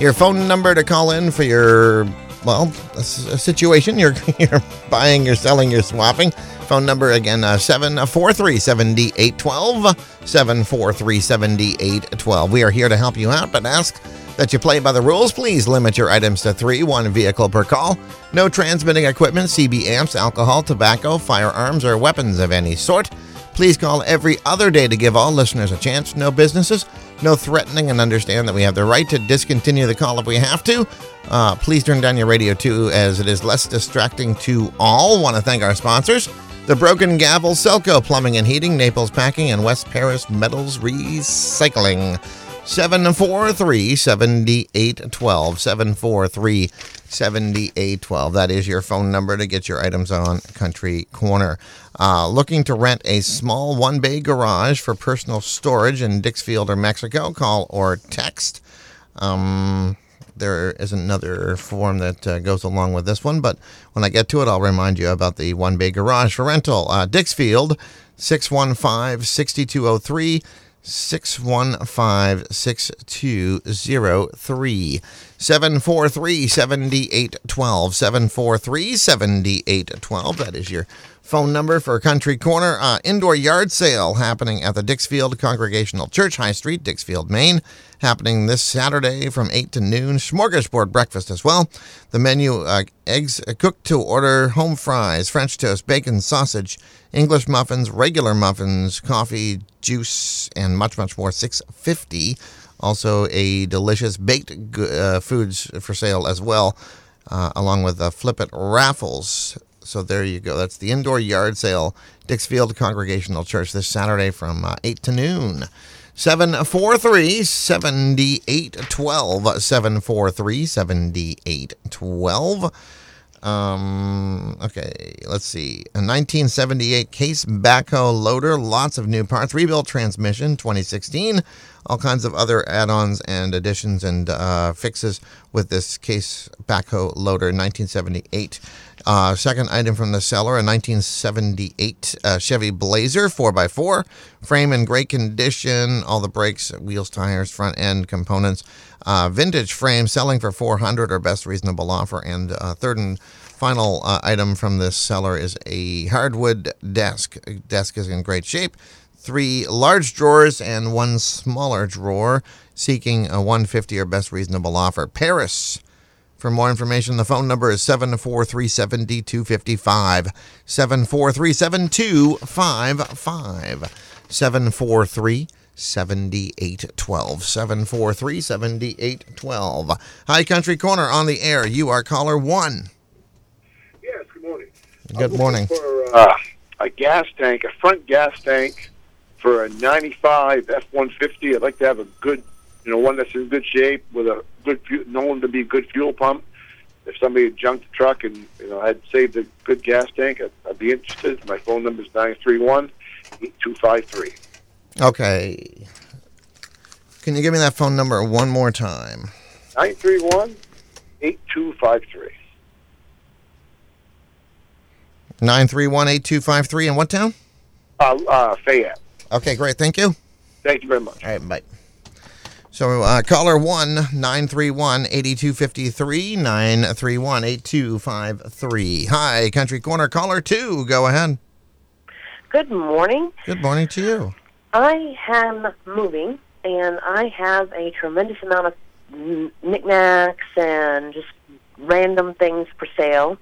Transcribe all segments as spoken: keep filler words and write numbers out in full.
Your phone number to call in for your... Well, a situation, you're you're buying, you're selling, you're swapping. Phone number again, uh, seven four three, seven eight one two, seven four three, seven eight one two. We are here to help you out, but ask that you play by the rules. Please limit your items to three, one vehicle per call. No transmitting equipment, C B amps, alcohol, tobacco, firearms, or weapons of any sort. Please call every other day to give all listeners a chance. No businesses, no threatening, and understand that we have the right to discontinue the call if we have to. Uh, please turn down your radio, too, as it is less distracting to all. Want to thank our sponsors, the Broken Gavel, Selco, Plumbing and Heating, Naples Packing, and West Paris Metals Recycling. seven four three, seven eight one two, seven four three, seven eight one two. That is your phone number to get your items on Country Corner. Uh, looking to rent a small one-bay garage for personal storage in Dixfield or Mexico? Call or text. Um, there is another form that uh, goes along with this one, but when I get to it, I'll remind you about the one-bay garage for rental. Uh, Dixfield, six one five, six two zero three. six one five, six two zero three. seven four three, seven eight one two. seven four three, seven eight one two. That is your phone number for Country Corner. Uh, indoor yard sale happening at the Dixfield Congregational Church, High Street, Dixfield, Maine. Happening this Saturday from eight to noon. Smorgasbord breakfast as well. The menu, uh, eggs cooked to order, home fries, French toast, bacon, sausage, English muffins, regular muffins, coffee, juice, and much, much more. six fifty. Also a delicious baked uh, foods for sale as well, uh, along with the Flip It Raffles. So there you go. That's the indoor yard sale, Dixfield Congregational Church, this Saturday from uh, eight to noon. seven four three, seven eight one two. seven four three, seven eight one two. Um, okay, let's see. A nineteen seventy-eight Case backhoe loader, lots of new parts, rebuilt transmission, twenty sixteen. All kinds of other add-ons and additions and uh, fixes with this Case backhoe loader, nineteen seventy-eight. Uh, second item from the seller, a nineteen seventy-eight uh, Chevy Blazer, four by four, frame in great condition, all the brakes, wheels, tires, front end components, uh, vintage frame, selling for four hundred dollars or best reasonable offer. And uh, third and final uh, item from this seller is a hardwood desk. Desk is in great shape. Three large drawers and one smaller drawer, seeking a one hundred fifty dollars or best reasonable offer. Paris. For more information, the phone number is seven four three, seven two five five. seven four three, seven two five five. seven four three, seven two five five. seven eight one two. seven four three, seven eight one two. Hi, Country Corner on the air. You are caller one. Yes, good morning. Good morning. For, uh, a gas tank, a front gas tank for a ninety-five F one fifty. I'd like to have a good, you know, one that's in good shape with a good, known to be good fuel pump. If somebody had junked the truck and, you know, had saved a good gas tank, I'd, I'd be interested. My phone number is nine three one, eight two five three. Okay. Can you give me that phone number one more time? nine three one, eight two five three. nine three one, eight two five three. And what town? Uh, uh, Fayette. Okay, great. Thank you. Thank you very much. All right, bye. So, uh, caller one, nine three one, eight two five three, nine three one, eight two five three. Hi, Country Corner. Caller two, go ahead. Good morning. Good morning to you. I am moving, and I have a tremendous amount of knickknacks and just random things for sale.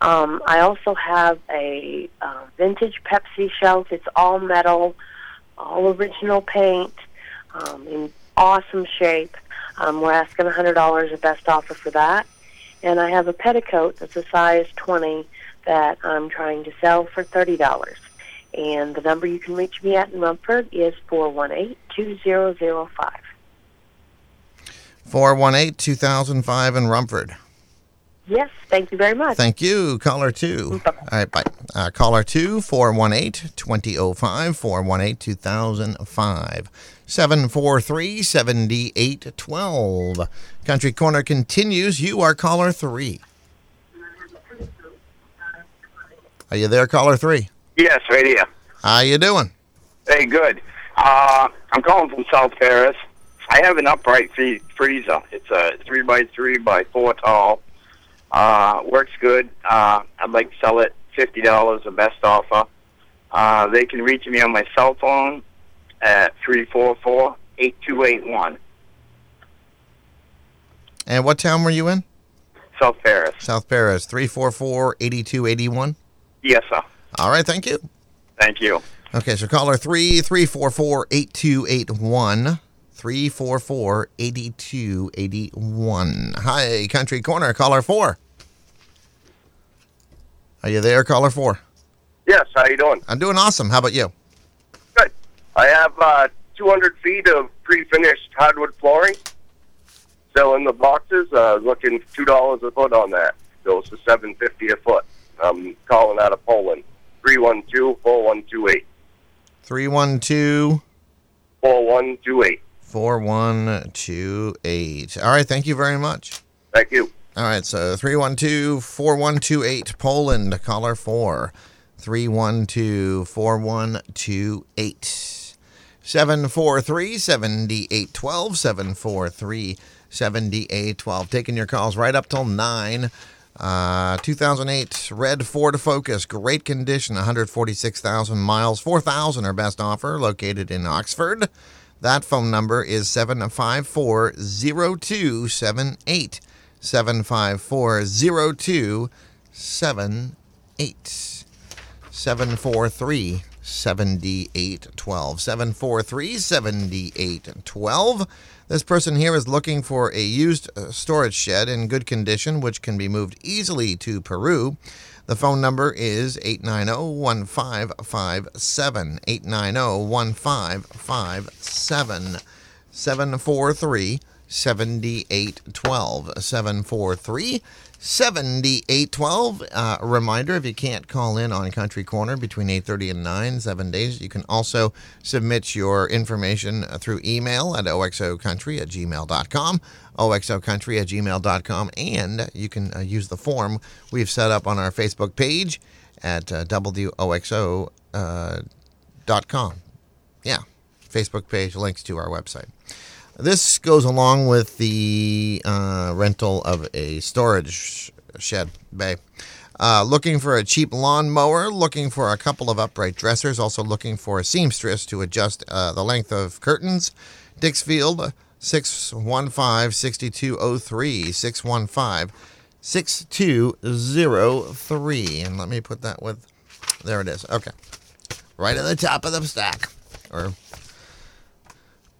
Um, I also have a uh, vintage Pepsi shelf. It's all metal, all original paint, um, in awesome shape. Um, we're asking one hundred dollars, the best offer for that. And I have a petticoat that's a size twenty that I'm trying to sell for thirty dollars. And the number you can reach me at in Rumford is four one eight, two zero zero five. four one eight, two thousand five in Rumford. Yes, thank you very much. Thank you. Caller two. Bye-bye. All right, bye. Uh, caller two, four one eight, two thousand five, four one eight, two thousand five. seven four three, seven eight one two. Country Corner continues. You are caller three. Are you there, caller three? Yes, right here. How you doing? Hey, good. Uh, I'm calling from South Paris. I have an upright free- freezer. It's a three by three by four tall. Uh, works good. Uh, I'd like to sell it fifty dollars, the best offer. Uh, they can reach me on my cell phone at three four four, eight two eight one. And what town were you in? South Paris. South Paris, three four four, eight two eight one? Yes, sir. All right, thank you. Thank you. Okay, so caller three, three four four, eight two eight one. three four four, eight two eight one. Hi, Country Corner, caller four. Are you there, caller four? Yes, how you doing? I'm doing awesome. How about you? Good. I have uh, two hundred feet of pre-finished hardwood flooring. Selling the boxes, uh, looking two dollars a foot on that. Goes to seven fifty a foot. I'm calling out of Poland. three one two, four one two eight. three one two, four one two eight. four one two eight. All right, thank you very much. Thank you. All right, so three one two, four one two eight, Poland, caller four. three one two, four one two eight. seven four three, seven eight one two, seven four three, seven eight one two. Taking your calls right up till nine. Uh, two thousand eight red Ford Focus, great condition, one hundred forty-six thousand miles, four thousand our best offer, located in Oxford. That phone number is seven five four, zero two seven eight, seven five four, zero two seven eight, seven four three, seven eight one two, seven four three, seven eight one two. This person here is looking for a used storage shed in good condition, which can be moved easily to Peru. The phone number is eight nine zero, one five five seven, eight nine zero, one five five seven, seven four three, seven eight one two, seven four three, seven eight one two. Uh, a reminder, if you can't call in on Country Corner between eight thirty and nine, seven days, you can also submit your information through email at oxocountry at gmail dot com, oxocountry at gmail dot com, and you can uh, use the form we've set up on our Facebook page at uh, woxo dot com. Uh, yeah, Facebook page links to our website. This goes along with the uh, rental of a storage shed bay. Uh, looking for a cheap lawnmower, looking for a couple of upright dressers, also looking for a seamstress to adjust uh, the length of curtains. Dixfield, six one five, six two zero three, six one five, six two zero three. And let me put that with, there it is. Okay. Right at the top of the stack. Or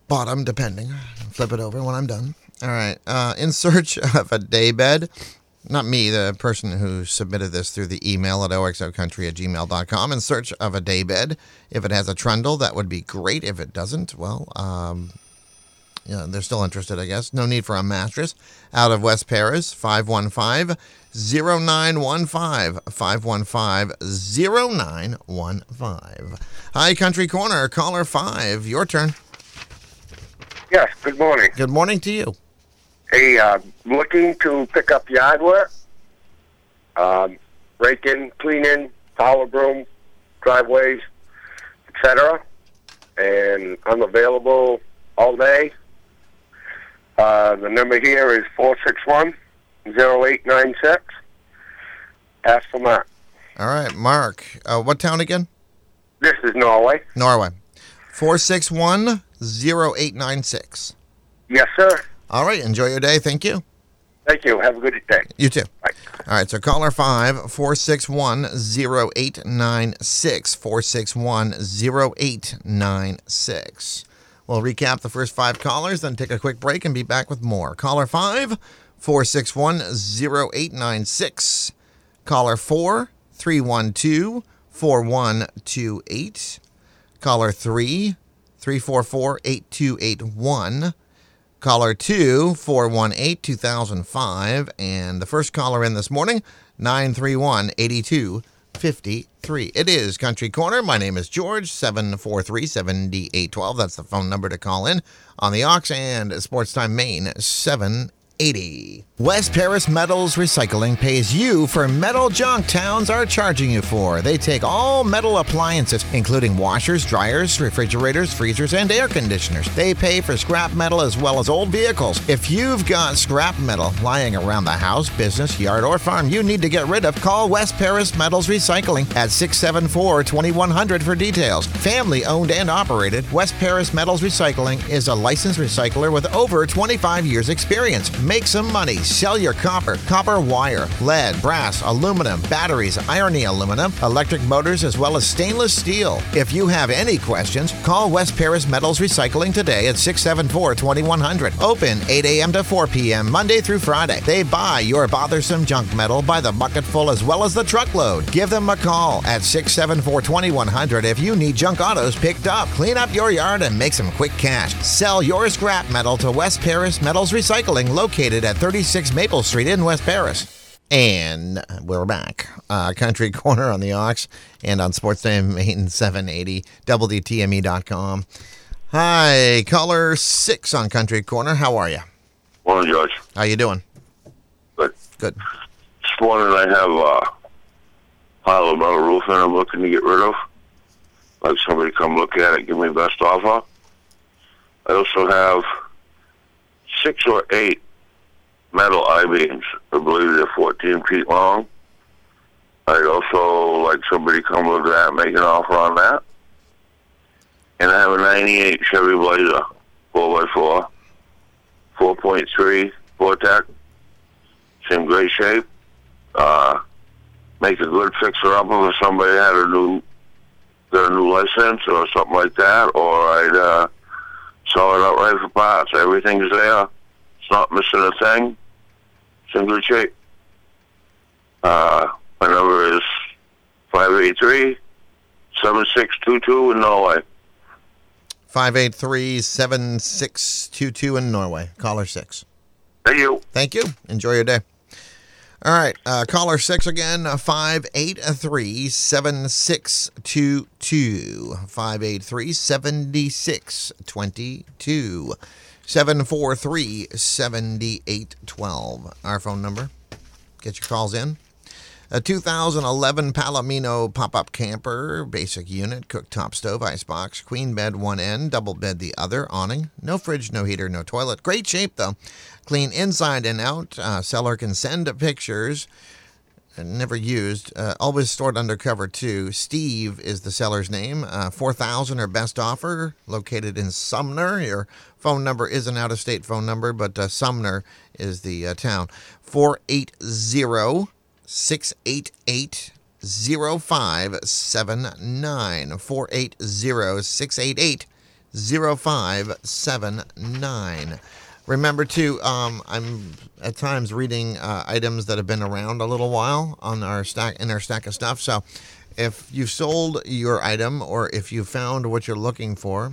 bottom, depending. Flip it over when I'm done. All right. Uh, in search of a daybed. Not me, the person who submitted this through the email at oxocountry at gmail dot com. In search of a daybed. If it has a trundle, that would be great. If it doesn't, well, um, you know, they're still interested, I guess. No need for a mattress. Out of West Paris, five one five, zero nine one five. five one five, zero nine one five. Hi, Country Corner. Caller five. Your turn. Yes, good morning. Good morning to you. Hey, I'm uh, looking to pick up yard work, um, raking, cleaning, power broom, driveways, et cetera. And I'm available all day. Uh, the number here is four six one, zero eight nine six. Ask for Mark. All right, Mark. Uh, what town again? This is Norway. Norway. four six one, zero eight nine six. Yes, sir. All right. Enjoy your day. Thank you. Thank you. Have a good day. You too. Bye. All right. So caller five, four six one, zero eight nine six. four six one, zero eight nine six. We'll recap the first five callers, then take a quick break and be back with more. Caller five, four six one, zero eight nine six. Caller four, three one two, four one two eight. Caller three, three four four, eight two eight one. Caller two, four one eight, two thousand five, and the first caller in this morning, nine three one, eight two five three. It is Country Corner. My name is George, seven four three, seven eight one two. That's the phone number to call in on the Ox and Sports Time Maine, seven eighty. West Paris Metals Recycling pays you for metal junk towns are charging you for. They take all metal appliances, including washers, dryers, refrigerators, freezers, and air conditioners. They pay for scrap metal as well as old vehicles. If you've got scrap metal lying around the house, business, yard, or farm you need to get rid of, call West Paris Metals Recycling at six seven four, two one zero zero for details. Family owned and operated, West Paris Metals Recycling is a licensed recycler with over twenty-five years experience. Make some money. Sell your copper, copper wire, lead, brass, aluminum, batteries, irony aluminum, electric motors, as well as stainless steel. If you have any questions, call West Paris Metals Recycling today at six seven four, two one zero zero. Open eight a.m. to four p.m. Monday through Friday. They buy your bothersome junk metal by the bucketful as well as the truckload. Give them a call at six seven four, two one zero zero if you need junk autos picked up. Clean up your yard and make some quick cash. Sell your scrap metal to West Paris Metals Recycling, located at thirty-six Maple Street in West Paris. And we're back. Uh, Country Corner on the Ox and on Sports Time Maine seven eighty, W T M E dot com. Hi, caller six on Country Corner. How are you? Morning, George. How you doing? Good. Good. Just wondering, I have a pile of metal roof that I'm looking to get rid of. I'd like somebody to come look at it, give me best offer. I also have six or eight metal I-beams. I believe they're fourteen feet long. I'd also like somebody to come look at that and make an offer on that. And I have a ninety-eight Chevy Blazer, four by four, four point three, four-tech, same great shape. Uh, make a good fixer-upper if somebody had a new, got a new license or something like that, or I'd uh, sell it outright for parts. Everything's there. Not missing a thing. Single check. Uh, my number is five eight three, seven six two two in Norway. five eight three, seven six two two in Norway. Caller six. Thank you. Thank you. Enjoy your day. All right. Uh, caller six again, five eight three, seven six two two. five eight three, seven six two two. seven four three, seven eight one two, our phone number. Get your calls in. A two thousand eleven Palomino pop-up camper, basic unit, cooktop stove, icebox, queen bed one end, double bed the other, awning, no fridge, no heater, no toilet. Great shape, though. Clean inside and out. Uh, seller can send pictures. Never used. Uh, always stored under cover, too. Steve is the seller's name. Uh, four thousand dollars or best offer, located in Sumner. Your phone number is an out-of-state phone number, but uh, Sumner is the uh, town. four eight zero, six eight eight, zero five seven nine. four eight zero, six eight eight, zero five seven nine. Remember, too, um, I'm at times reading uh, items that have been around a little while on our stack in our stack of stuff. So if you've sold your item or if you found what you're looking for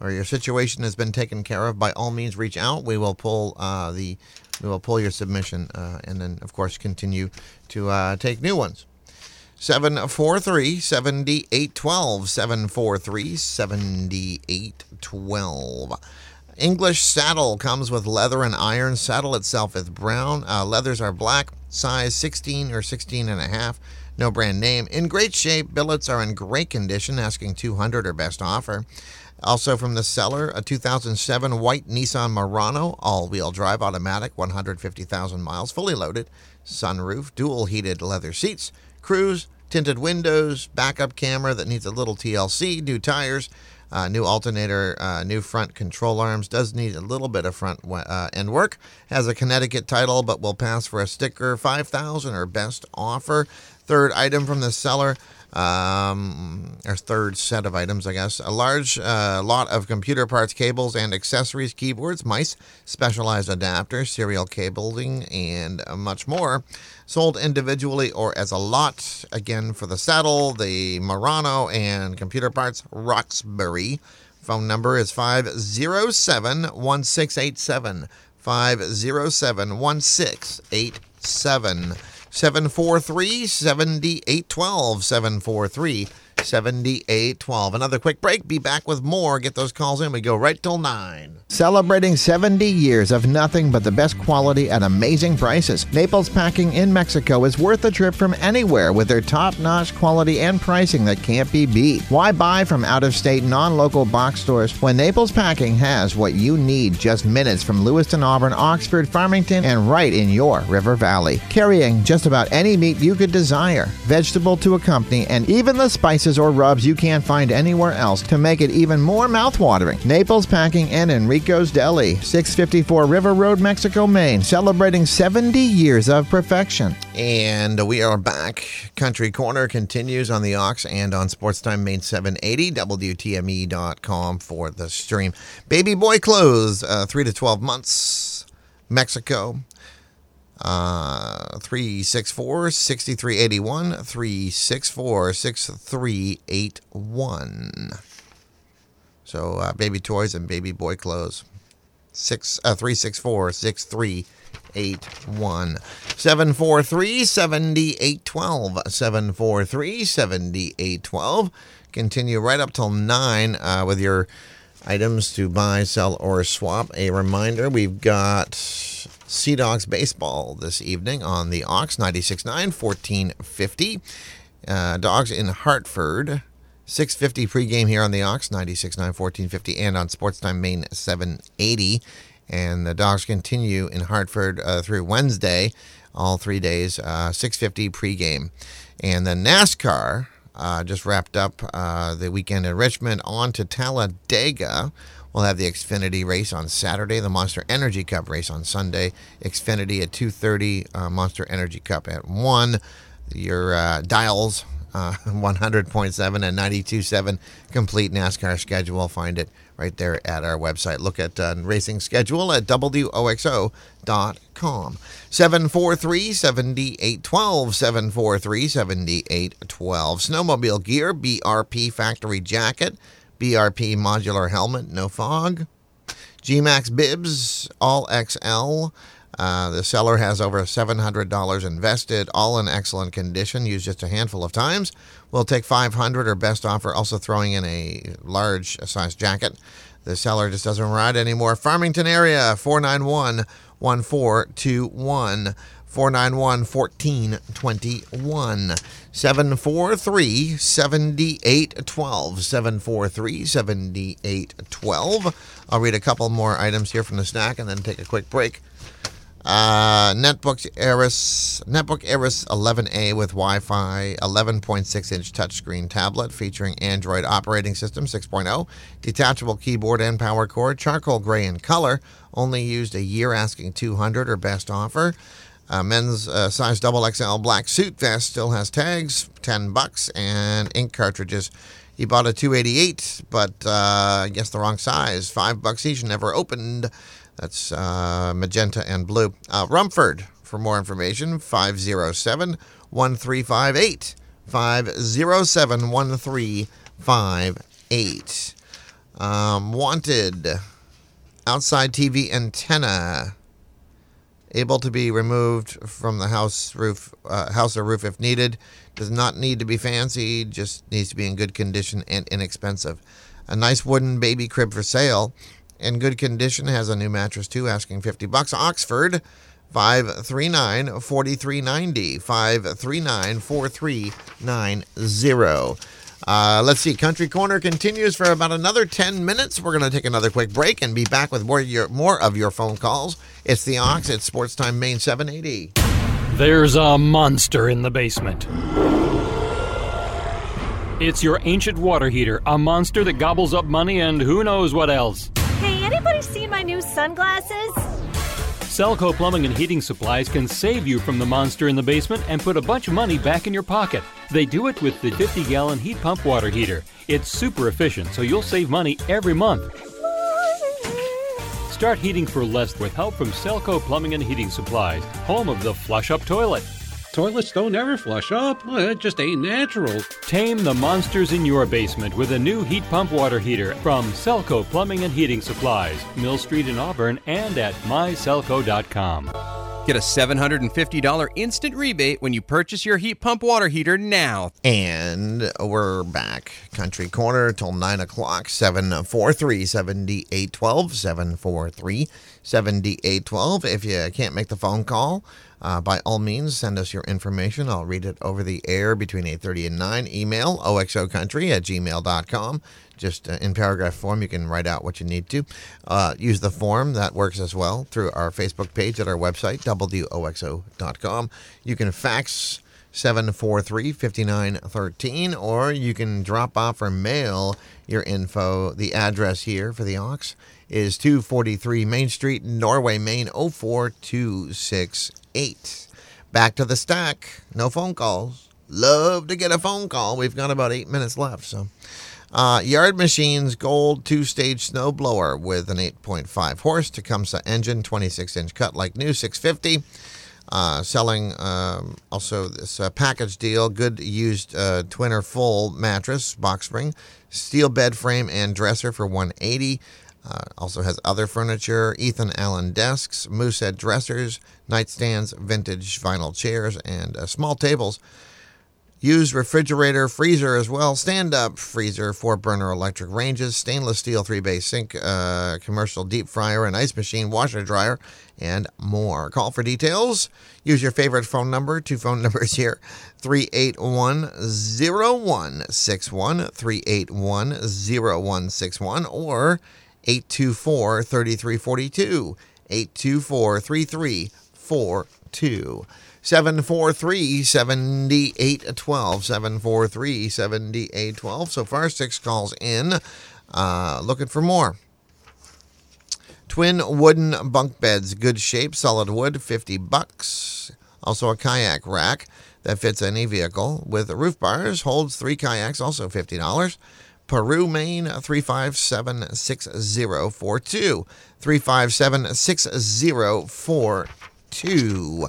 or your situation has been taken care of, by all means, reach out. We will pull uh, the we will pull your submission uh, and then, of course, continue to uh, take new ones. seven four three, seven eight one two. seven four three, seven eight one two. English saddle comes with leather and iron. Saddle itself is brown. Uh, leathers are black. Size sixteen or sixteen and a half. No brand name. In great shape. Billets are in great condition. Asking two hundred dollars or best offer. Also from the seller, a two thousand seven white Nissan Murano, all-wheel drive, automatic, one hundred fifty thousand miles, fully loaded, sunroof, dual heated leather seats, cruise, tinted windows, backup camera that needs a little T L C, new tires. Uh, new alternator, uh, new front control arms, does need a little bit of front uh, end work, has a Connecticut title but will pass for a sticker, five thousand dollars or best offer. Third item from the seller, um, or third set of items, I guess, a large uh, lot of computer parts, cables, and accessories, keyboards, mice, specialized adapters, serial cabling, and much more. Sold individually or as a lot, again, for the saddle, the Murano, and computer parts, Roxbury, Phone number is five oh seven, one six eight seven. five oh seven, one six eight seven. seven four three, seven eight one two. seven eight one two. Another quick break. Be back with more. Get those calls in. We go right till nine. Celebrating seventy years of nothing but the best quality at amazing prices. Naples Packing in Mexico is worth a trip from anywhere with their top-notch quality and pricing that can't be beat. Why buy from out-of-state, non-local box stores when Naples Packing has what you need just minutes from Lewiston, Auburn, Oxford, Farmington, and right in your River Valley. Carrying just about any meat you could desire, vegetable to accompany, and even the spices or rubs you can't find anywhere else to make it even more mouthwatering. Naples Packing and Enrico's Deli, six fifty-four River Road, Mexico, Maine, celebrating seventy years of perfection. And we are back. Country Corner continues on the Ox and on Sports Time Main seven eighty, W T M E dot com for the stream. Baby boy clothes, uh, three to twelve months, Mexico. Uh, three six four, six three eight one, three six four, six three eight one. So, uh, baby toys and baby boy clothes. Six, uh, three six four, six three eight one. seven four three, seven eight one two. seven four three, seven eight one two. Continue right up till nine, uh, with your items to buy, sell, or swap. A reminder, we've got Sea Dogs baseball this evening on the Ox, ninety-six point nine, fourteen fifty. Uh, Dogs in Hartford, six fifty pregame here on the Ox, ninety-six point nine, fourteen fifty, and on Sports Time Main seven eighty. And the Dogs continue in Hartford uh, through Wednesday, all three days, uh, six fifty pregame. And the NASCAR uh, just wrapped up uh, the weekend in Richmond on to Talladega. We'll have the Xfinity race on Saturday, the Monster Energy Cup race on Sunday, Xfinity at two thirty, uh, Monster Energy Cup at one. Your uh, dials, uh, one hundred point seven and ninety-two point seven, complete NASCAR schedule. Find it right there at our website. Look at uh, racing schedule at W O X O dot com. seven four three, seven eight one two, seven four three, seven eight one two. Snowmobile gear, B R P factory jacket, B R P modular helmet, no fog. G MAX bibs, all X L. Uh, the seller has over seven hundred dollars invested, all in excellent condition, used just a handful of times. We'll take five hundred dollars or best offer, also throwing in a large size jacket. The seller just doesn't ride anymore. Farmington area, four nine one, one four two one. four nine one, one four two one. seven four three, seven eight one two. seven four three, seven eight one two. I'll read a couple more items here from the snack and then take a quick break. Uh, Netbook Aris, Netbook Aris eleven A with Wi-Fi, eleven point six inch touchscreen tablet featuring Android operating system six point oh, detachable keyboard and power cord, charcoal gray in color, only used a year, asking two hundred dollars or best offer. Uh, men's uh, size double X L black suit vest still has tags, ten bucks, and ink cartridges. He bought a two eighty-eight, but uh, I guess the wrong size. Five bucks each, never opened. That's uh, magenta and blue. Uh, Rumford, for more information, five oh seven, one three five eight. five oh seven, one three five eight. Um, wanted, outside T V antenna. Able to be removed from the house roof, uh, house or roof if needed. Does not need to be fancy. Just needs to be in good condition and inexpensive. A nice wooden baby crib for sale, in good condition. Has a new mattress too. Asking fifty bucks. Oxford, five three nine, four three nine zero. five three nine, four three nine zero. Uh, let's see. Country Corner continues for about another ten minutes. We're going to take another quick break and be back with more, your, more of your phone calls. It's the Ox. It's Sports Time Main seven eighty. There's a monster in the basement. It's your ancient water heater, a monster that gobbles up money and who knows what else. Hey, anybody seen my new sunglasses? Selco Plumbing and Heating Supplies can save you from the monster in the basement and put a bunch of money back in your pocket. They do it with the fifty gallon heat pump water heater. It's super efficient, so you'll save money every month. Start heating for less with help from Selco Plumbing and Heating Supplies, home of the flush-up toilet. Toilets don't ever flush up. It just ain't natural. Tame the monsters in your basement with a new heat pump water heater from Selco Plumbing and Heating Supplies, Mill Street in Auburn, and at my selco dot com. Get a seven hundred fifty dollars instant rebate when you purchase your heat pump water heater now. And we're back. Country Corner till nine o'clock, seven four three, seven eight one two, seven four three, seven eight one two. If you can't make the phone call, uh, by all means, send us your information. I'll read it over the air between eight thirty and nine. Email oxocountry at gmail dot com. Just uh, in paragraph form, you can write out what you need to. Uh, use the form. That works as well through our Facebook page at our website, w o x o dot com. You can fax seven four three, five nine one three, or you can drop off or mail your info. The address here for the Ox is two forty-three Main Street, Norway, Maine, oh four two six eight. Back to the stack. No phone calls. Love to get a phone call. We've got about eight minutes left, so... Uh, Yard Machines Gold two-stage snow blower with an eight point five horse Tecumseh engine, twenty-six inch cut like new, six fifty. Uh, selling um, also this uh, package deal, good used uh, twin or full mattress, box spring, steel bed frame and dresser for one eighty. Uh, also has other furniture, Ethan Allen desks, Moosehead dressers, nightstands, vintage vinyl chairs, and uh, small tables. Used refrigerator, freezer as well, stand-up freezer, four-burner electric ranges, stainless steel three-bay sink, uh, commercial deep fryer and ice machine, washer-dryer, and more. Call for details. Use your favorite phone number. Two phone numbers here, three eight one, oh one six one, three eight one, oh one six one, or eight two four, three three four two, eight two four, three three four two. seven four three, seven eight one two, seven four three, seven eight one two. So far, six calls in. Uh, looking for more. Twin wooden bunk beds, good shape, solid wood, fifty bucks. Also a kayak rack that fits any vehicle with roof bars, holds three kayaks, also fifty dollars. Peru, Maine, three five seven, six oh four two, three five seven, six oh four two.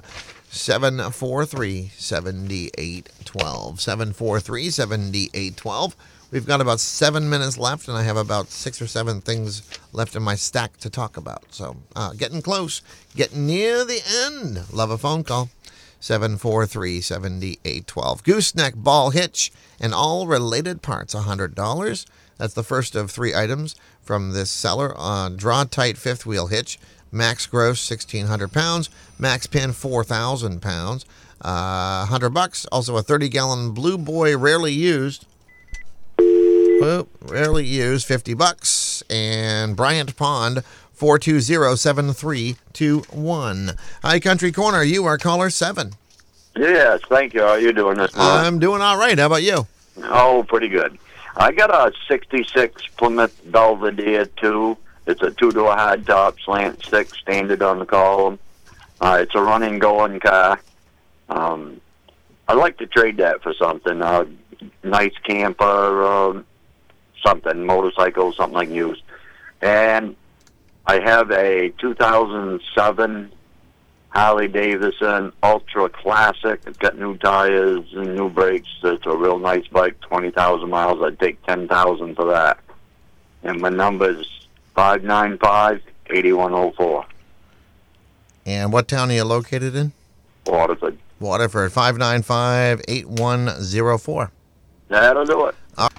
seven four three, seven eight one two. seven four three, seven eight one two. We've got about seven minutes left, and I have about six or seven things left in my stack to talk about. So uh, getting close, getting near the end. Love a phone call. seven four three, seven eight one two. Gooseneck ball hitch and all related parts, one hundred dollars. That's the first of three items from this seller. Uh, draw tight fifth wheel hitch. Max gross, sixteen hundred pounds. Max pin, four thousand pounds. Uh, one hundred bucks. Also a thirty gallon Blue Boy, rarely used. Well, rarely used, fifty bucks. And Bryant Pond, four two zero, seven three two one. Hi, Country Corner. You are caller seven. Yes, thank you. How are you doing this morning? I'm doing all right. How about you? Oh, pretty good. I got a sixty-six Plymouth Belvedere two. It's a two-door hardtop, slant six, standard on the column. Uh, it's a running-going car. Um, I'd like to trade that for something, a nice camper, um, something, motorcycle, something like used. And I have a two thousand seven Harley-Davidson Ultra Classic. It's got new tires and new brakes. It's a real nice bike, twenty thousand miles. I'd take ten thousand for that. And my number is five nine five, eight one oh four. And what town are you located in? Waterford. Waterford, five nine five, eight one oh four. That'll do it. Uh,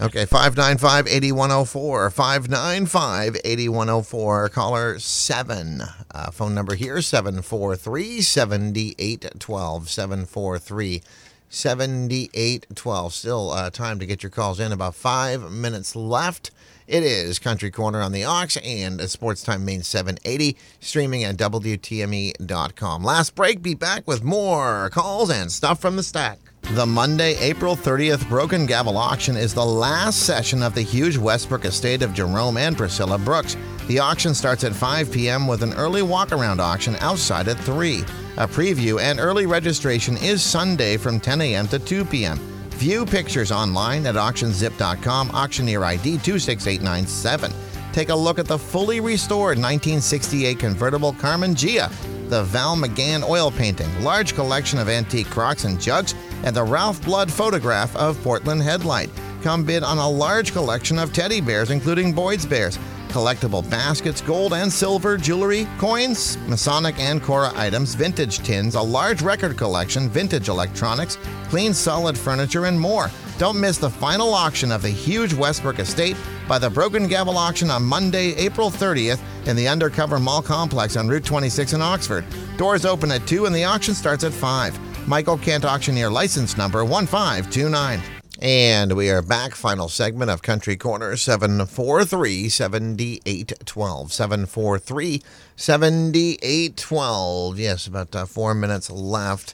okay, five nine five, eight one oh four, five nine five, eight one oh four, caller seven. Uh, phone number here, seven four three, seven eight one two, seven four three, seven eight one two. Still uh, time to get your calls in, about five minutes left. It is Country Corner on the Ox and Sports Time Main seven eighty, streaming at W T M E dot com. Last break, be back with more calls and stuff from the stack. The Monday, April thirtieth Broken Gavel auction is the last session of the huge Westbrook estate of Jerome and Priscilla Brooks. The auction starts at five p.m. with an early walk-around auction outside at three. A preview and early registration is Sunday from ten a.m. to two p.m. View pictures online at auction zip dot com, auctioneer I D two six eight nine seven. Take a look at the fully restored nineteen sixty-eight convertible Karmann Ghia the Val McGann oil painting, large collection of antique crocks and jugs, and the Ralph Blood photograph of Portland Headlight. Come bid on a large collection of teddy bears, including Boyd's Bears, collectible baskets, gold and silver, jewelry, coins, Masonic and Cora items, vintage tins, a large record collection, vintage electronics, clean solid furniture, and more. Don't miss the final auction of the huge Westbrook estate by the Broken Gavel Auction on Monday, April thirtieth in the Undercover Mall Complex on Route twenty-six in Oxford. Doors open at two and the auction starts at five. Michael Kent Auctioneer license number one five two nine. And we are back. Final segment of Country Corner, seven four three, seven eight one two. seven four three, seven eight one two. Yes, about uh, four minutes left.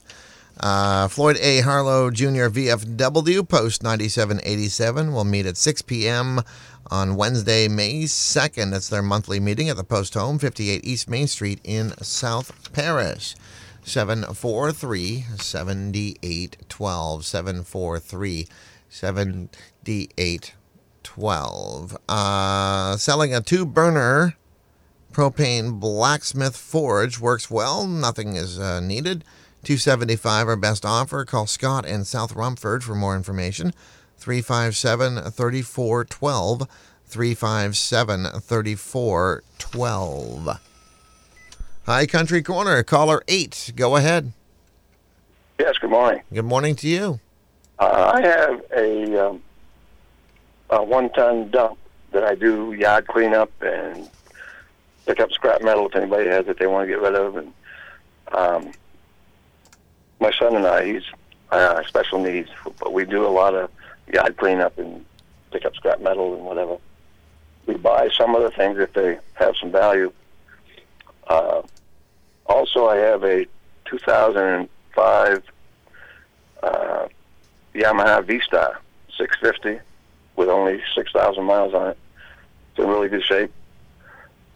Uh, Floyd A. Harlow, Junior, V F W, Post ninety-seven eighty-seven. We'll meet at six p.m. on Wednesday, May second. It's their monthly meeting at the Post Home, fifty-eight East Main Street in South Paris. seven four three, seven eight one two. seven four three, seven eight one two. Uh, selling a two-burner propane blacksmith forge works well. Nothing is uh, needed. two hundred seventy-five dollars our best offer. Call Scott in South Rumford for more information. three five seven, three four one two. three five seven, three four one two. Hi, Country Corner. Caller eight. Go ahead. Yes, good morning. Good morning to you. Uh, I have a, um, a one-ton dump that I do yard cleanup and pick up scrap metal if anybody has it they want to get rid of. And um, my son and I, he's uh, special needs, but we do a lot of yard cleanup and pick up scrap metal and whatever. We buy some of the things if they have some value. Uh, also, I have a two thousand five uh, Yamaha V-Star six fifty with only six thousand miles on it. It's in really good shape.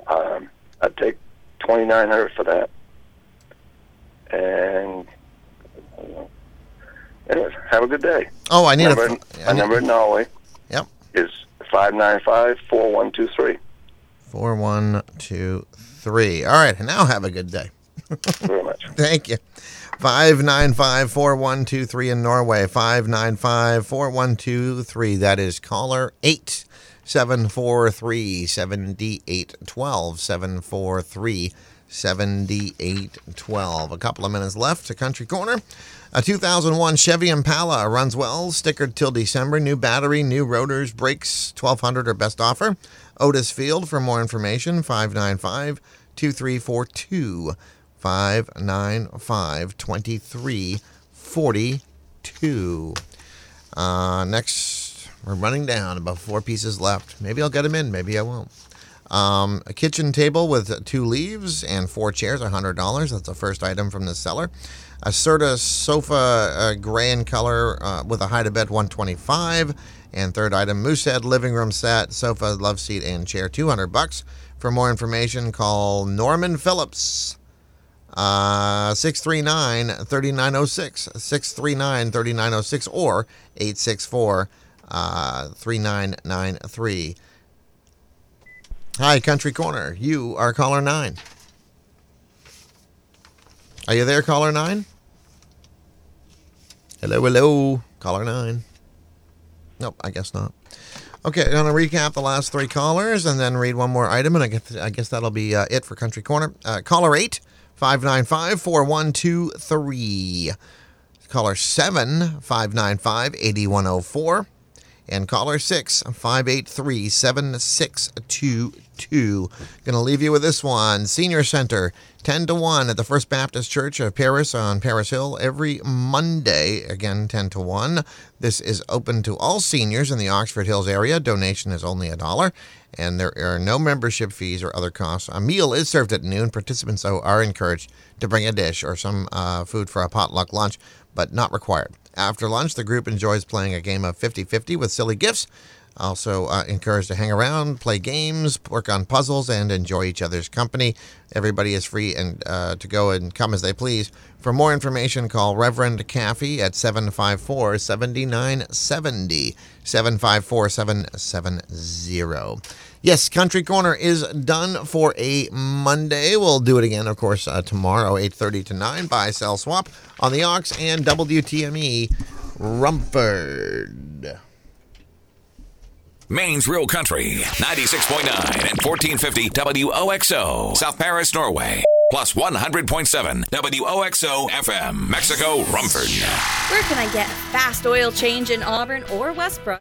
Um, I'd take twenty-nine hundred dollars for that. And anyway, have a good day. Oh, I need number, a... F- I my need number a- in Norway yep. is five nine five, four one two three. four one two three. All right, now have a good day. Very much. Thank you. five nine five, four one two three in Norway. five nine five, four one two three. That is caller eight. seven four three, seven eight one two. seven four three, seven eight one two. A couple of minutes left to Country Corner. A two thousand one Chevy Impala runs well, stickered till December. New battery, new rotors, brakes, twelve hundred dollars or best offer. Otis Field for more information, five nine five, two three four two. five nine five, two three four two. Uh, next, we're running down, about four pieces left. Maybe I'll get them in, maybe I won't. Um, a kitchen table with two leaves and four chairs, one hundred dollars. That's the first item from the seller. A Serta sofa, uh, gray in color, uh, with a hide-to-bed, one hundred twenty-five dollars. And third item, Moosehead living room set, sofa, love seat, and chair, two hundred bucks. For more information, call Norman Phillips, uh, six three nine, three nine zero six, six three nine, three nine zero six, or eight six four, three nine nine three. Hi, Country Corner. You are caller nine. Are you there, caller nine? Hello, hello, caller nine. Nope, I guess not. Okay, I'm going to recap the last three callers and then read one more item, and I guess, I guess that'll be uh, it for Country Corner. Uh, caller eight, five nine five, four one two three. Caller seven, five nine five, eight one zero four. And caller six, five eight three, seven six two two. Going to leave you with this one. Senior Center, ten to one at the First Baptist Church of Paris on Paris Hill every Monday. Again, ten to one. This is open to all seniors in the Oxford Hills area. Donation is only a dollar, and there are no membership fees or other costs. A meal is served at noon. Participants, though, are encouraged to bring a dish or some uh, food for a potluck lunch, but not required. After lunch, the group enjoys playing a game of fifty-fifty with silly gifts. Also uh, encouraged to hang around, play games, work on puzzles, and enjoy each other's company. Everybody is free and uh, to go and come as they please. For more information, call Reverend Caffey at seven five four, seven nine seven zero, seven five four, seven seven zero. Yes, Country Corner is done for a Monday. We'll do it again, of course, uh, tomorrow, eight thirty to nine, buy, sell, swap on the Ox and W T M E Rumford. Maine's Real Country, ninety-six point nine and fourteen fifty W O X O, South Paris, Norway, plus one hundred point seven W O X O F M, Mexico, Rumford. Where can I get a fast oil change in Auburn or Westbrook?